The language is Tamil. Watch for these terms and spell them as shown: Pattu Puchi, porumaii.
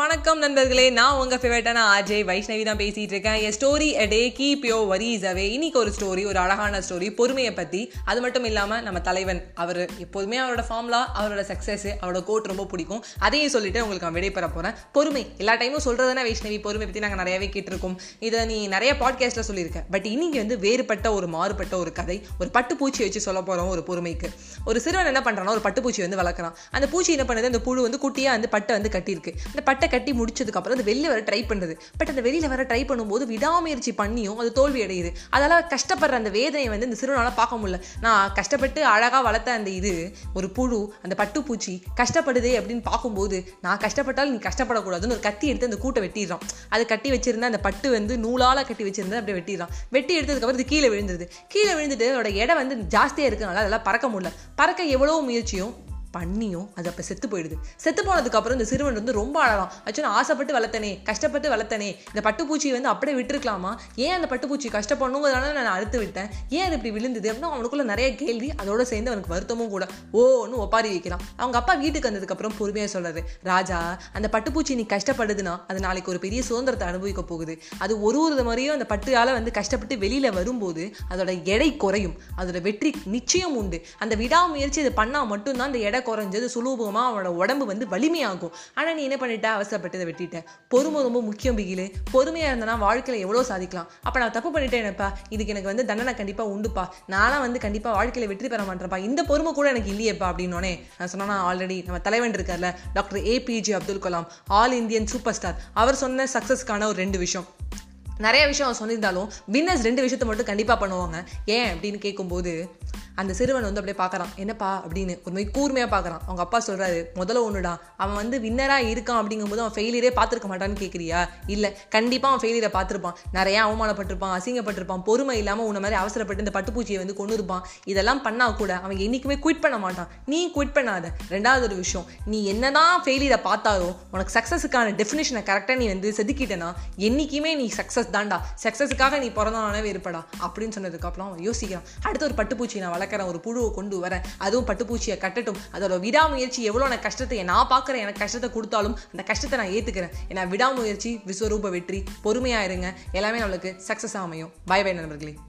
வணக்கம் நண்பர்களே, நான் உங்கள் ஃபேவரட்டான அஜய் வைஷ்ணவி தான் பேசிகிட்டு இருக்கேன். என் story a day keep your worries away. இன்றைக்கி ஒரு ஸ்டோரி, ஒரு அழகான ஸ்டோரி, பொறுமையை பற்றி. அது மட்டும் இல்லாமல் நம்ம தலைவன் அவர் எப்போதுமே அவரோட ஃபார்ம்லா, அவரோட சக்ஸஸ், அவரோட கோட் ரொம்ப பிடிக்கும். அதையும் சொல்லிவிட்டு உங்களுக்கு நான் விடைபெற போகிறேன். பொறுமை எல்லா டைமும் சொல்கிறதுனா வைஷ்ணவி, பொறுமை பற்றி நாங்கள் நிறையவே கேட்டிருக்கோம். இதை நீ நிறைய பாட்காஸ்ட்டில் சொல்லியிருக்கேன். பட் இன்றைக்கி வந்து வேறுபட்ட ஒரு மாறுபட்ட ஒரு கதை, ஒரு பட்டுப்பூச்சி வச்சு சொல்ல போகிறோம். ஒரு பொறுமைக்கு ஒரு சிறுவன் என்ன பண்ணுறான்னா, ஒரு பட்டுப்பூச்சி வந்து வளர்க்குறான். அந்த பூச்சி என்ன பண்ணுது, அந்த புழு வந்து குட்டியாக வந்து பட்டை வந்து கட்டியிருக்கு. அந்த பட்டை கட்டி முடிச்சதுக்கு அப்புறம் அது வெளியில் வர ட்ரை பண்ணுது. பட் அந்த வெளியில் வர ட்ரை பண்ணும்போது விடாமுயற்சி பண்ணியும் அது தோல்வி அடையுது. அதனால் கஷ்டப்படுற அந்த வேதனையை வந்து இந்த சிறுவனால் பார்க்க முடியல. நான் கஷ்டப்பட்டு அழகாக வளர்த்த அந்த இது ஒரு புழு, அந்த பட்டுப்பூச்சி கஷ்டப்படுதே அப்படின்னு பார்க்கும்போது, நான் கஷ்டப்பட்டாலும் நீ கஷ்டப்படக்கூடாதுன்னு ஒரு கத்தி எடுத்து அந்த கூட்டை வெட்டிடுறான். அது கட்டி வச்சிருந்தா அந்த பட்டு வந்து நூலால் கட்டி வச்சிருந்தா அப்படியே வெட்டிடுறான். வெட்டி எடுத்ததுக்கப்புறம் இது கீழே விழுந்துருது. கீழே விழுந்துட்டு அதோட எடை வந்து ஜாஸ்தியாக இருக்கனால அதெல்லாம் பறக்க முடியல. பறக்க எவ்வளோ முயற்சியும் பண்ணியும் அது அப்போ செத்து போயிடுது. செத்து போனதுக்கப்புறம் இந்த சிறுவன் வந்து ரொம்ப அழலாம். ஆச்சு, நான் ஆசைப்பட்டு வளர்த்தனே, கஷ்டப்பட்டு வளர்த்தனே, இந்த பட்டுப்பூச்சியை வந்து அப்படியே விட்டுருக்கலாமா, ஏன் அந்த பட்டுப்பூச்சி கஷ்டப்படணுங்கிறதால நான் அறுத்து விட்டேன், ஏன் அது இப்படி விழுந்தது அப்படின்னா அவனுக்குள்ள நிறைய கேள்வி, அதோடு சேர்ந்து அவனுக்கு வருத்தமும் கூட. ஓன்னு ஒப்பாரி வைக்கலாம். அவங்க அப்பா வீட்டுக்கு வந்ததுக்கப்புறம் பொறுமையாக சொல்கிறாரு, ராஜா, அந்த பட்டுப்பூச்சி நீ கஷ்டப்படுதுன்னா அது நாளைக்கு ஒரு பெரிய சுதந்திரத்தை அனுபவிக்க போகுது. அது ஒரு முறையும் அந்த பட்டுயால் வந்து கஷ்டப்பட்டு வெளியில் வரும்போது அதோட எடை குறையும், அதோட வெற்றி நிச்சயம் உண்டு. அந்த விடாமுயற்சி இது பண்ணால் மட்டும்தான் அந்த எடை குறைஞ்சது சுலபமா அவனோட உடம்பு வந்து வலிமையாகும். ஆனா நீ என்ன பண்ணிட்ட, அவசரப்பட்டு வெட்டிட்ட. பொறுமை ரொம்ப முக்கியம் பிகிலு. பொறுமையா இருந்தா வாழ்க்கையில எவ்வளவு சாதிக்கலாம். அப்ப நான் தப்பு பண்ணிட்டேன் எனப்பா, இதுக்கு எனக்கு வந்து தண்டனை கண்டிப்பா உண்டுப்பா, நானும் வந்து கண்டிப்பா வாழ்க்கையில வெற்றி பெற மாட்டேன்ப்பா, இந்த பொறுமை கூட எனக்கு இல்லையப்பா அப்படின்னோடனே நான் சொன்னா, ஆல்ரெடி நம்ம தலைவன் இருக்கார்ல doctor APJ Abdul Kalam, all Indian super star, அவர் சொன்ன சக்சஸ்க்கான ஒரு ரெண்டு விஷயம், நிறைய விஷயம் அவர் சொன்னிருந்தாலும் வின்னர்ஸ் ரெண்டு விஷயத்தை மட்டும் கண்டிப்பா பண்ணுவாங்க. ஏன் அப்படின்னு கேட்கும்போது அந்த சிறுவன் வந்து அப்படியே பார்க்குறான், என்னப்பா அப்படின்னு ஒரு மாதிரி கூர்மையாக பார்க்குறான். அவங்க அப்பா சொல்கிறாரு, முதல்ல ஒன்றுடா, அவன் வந்து வின்னராக இருக்கான் அப்படிங்கும்போது அவன் ஃபெயிலியரே பார்த்துருக்க மாட்டான்னு கேட்குறியா? இல்லை, கண்டிப்பாக அவன் ஃபெயிலியரை பார்த்துருப்பான், நிறையா அவமானப்பட்டிருப்பான், அசிங்கப்பட்டிருப்பான், பொறுமை இல்லாமல் உன்ன மாதிரி அவசரப்பட்டு இந்த பட்டுப்பூச்சியை வந்து கொண்டு இருப்பான். இதெல்லாம் பண்ணால் கூட அவன் என்றைக்குமே குவிட் பண்ண மாட்டான். நீ குவிட் பண்ணாத. ரெண்டாவது ஒரு விஷயம், நீ என்ன தான் ஃபெயிலியரை பார்த்தாலும் உனக்கு சக்ஸஸுக்கான டெஃபினேஷனை கரெக்டாக நீ வந்து செதுக்கிட்டேன்னா என்றைக்குமே நீ சக்ஸஸ் தான்டா, சக்ஸஸுக்காக நீ பிறந்தானே இருப்படா அப்படின்னு சொன்னதுக்கப்புறம் அவன் யோசிக்கிறான். அடுத்த ஒரு பட்டுப்பூச்சி நான் ஒரு புழுவை கொண்டு வரேன், அதுவும் பட்டுப்பூச்சியை கட்டட்டும், அதோட விடாமுயற்சி எவ்வளோ நான் கஷ்டத்தை நான் பார்க்குறேன், எனக்கு கஷ்டத்தை கொடுத்தாலும் அந்த கஷ்டத்தை நான் ஏற்றுக்கிறேன். ஏன்னா விடாமுயற்சி விஸ்வரூப வெற்றி. பொறுமையாக இருங்க, எல்லாமே நம்மளுக்கு சக்ஸஸ் அமையும். பை பை நண்பர்களே.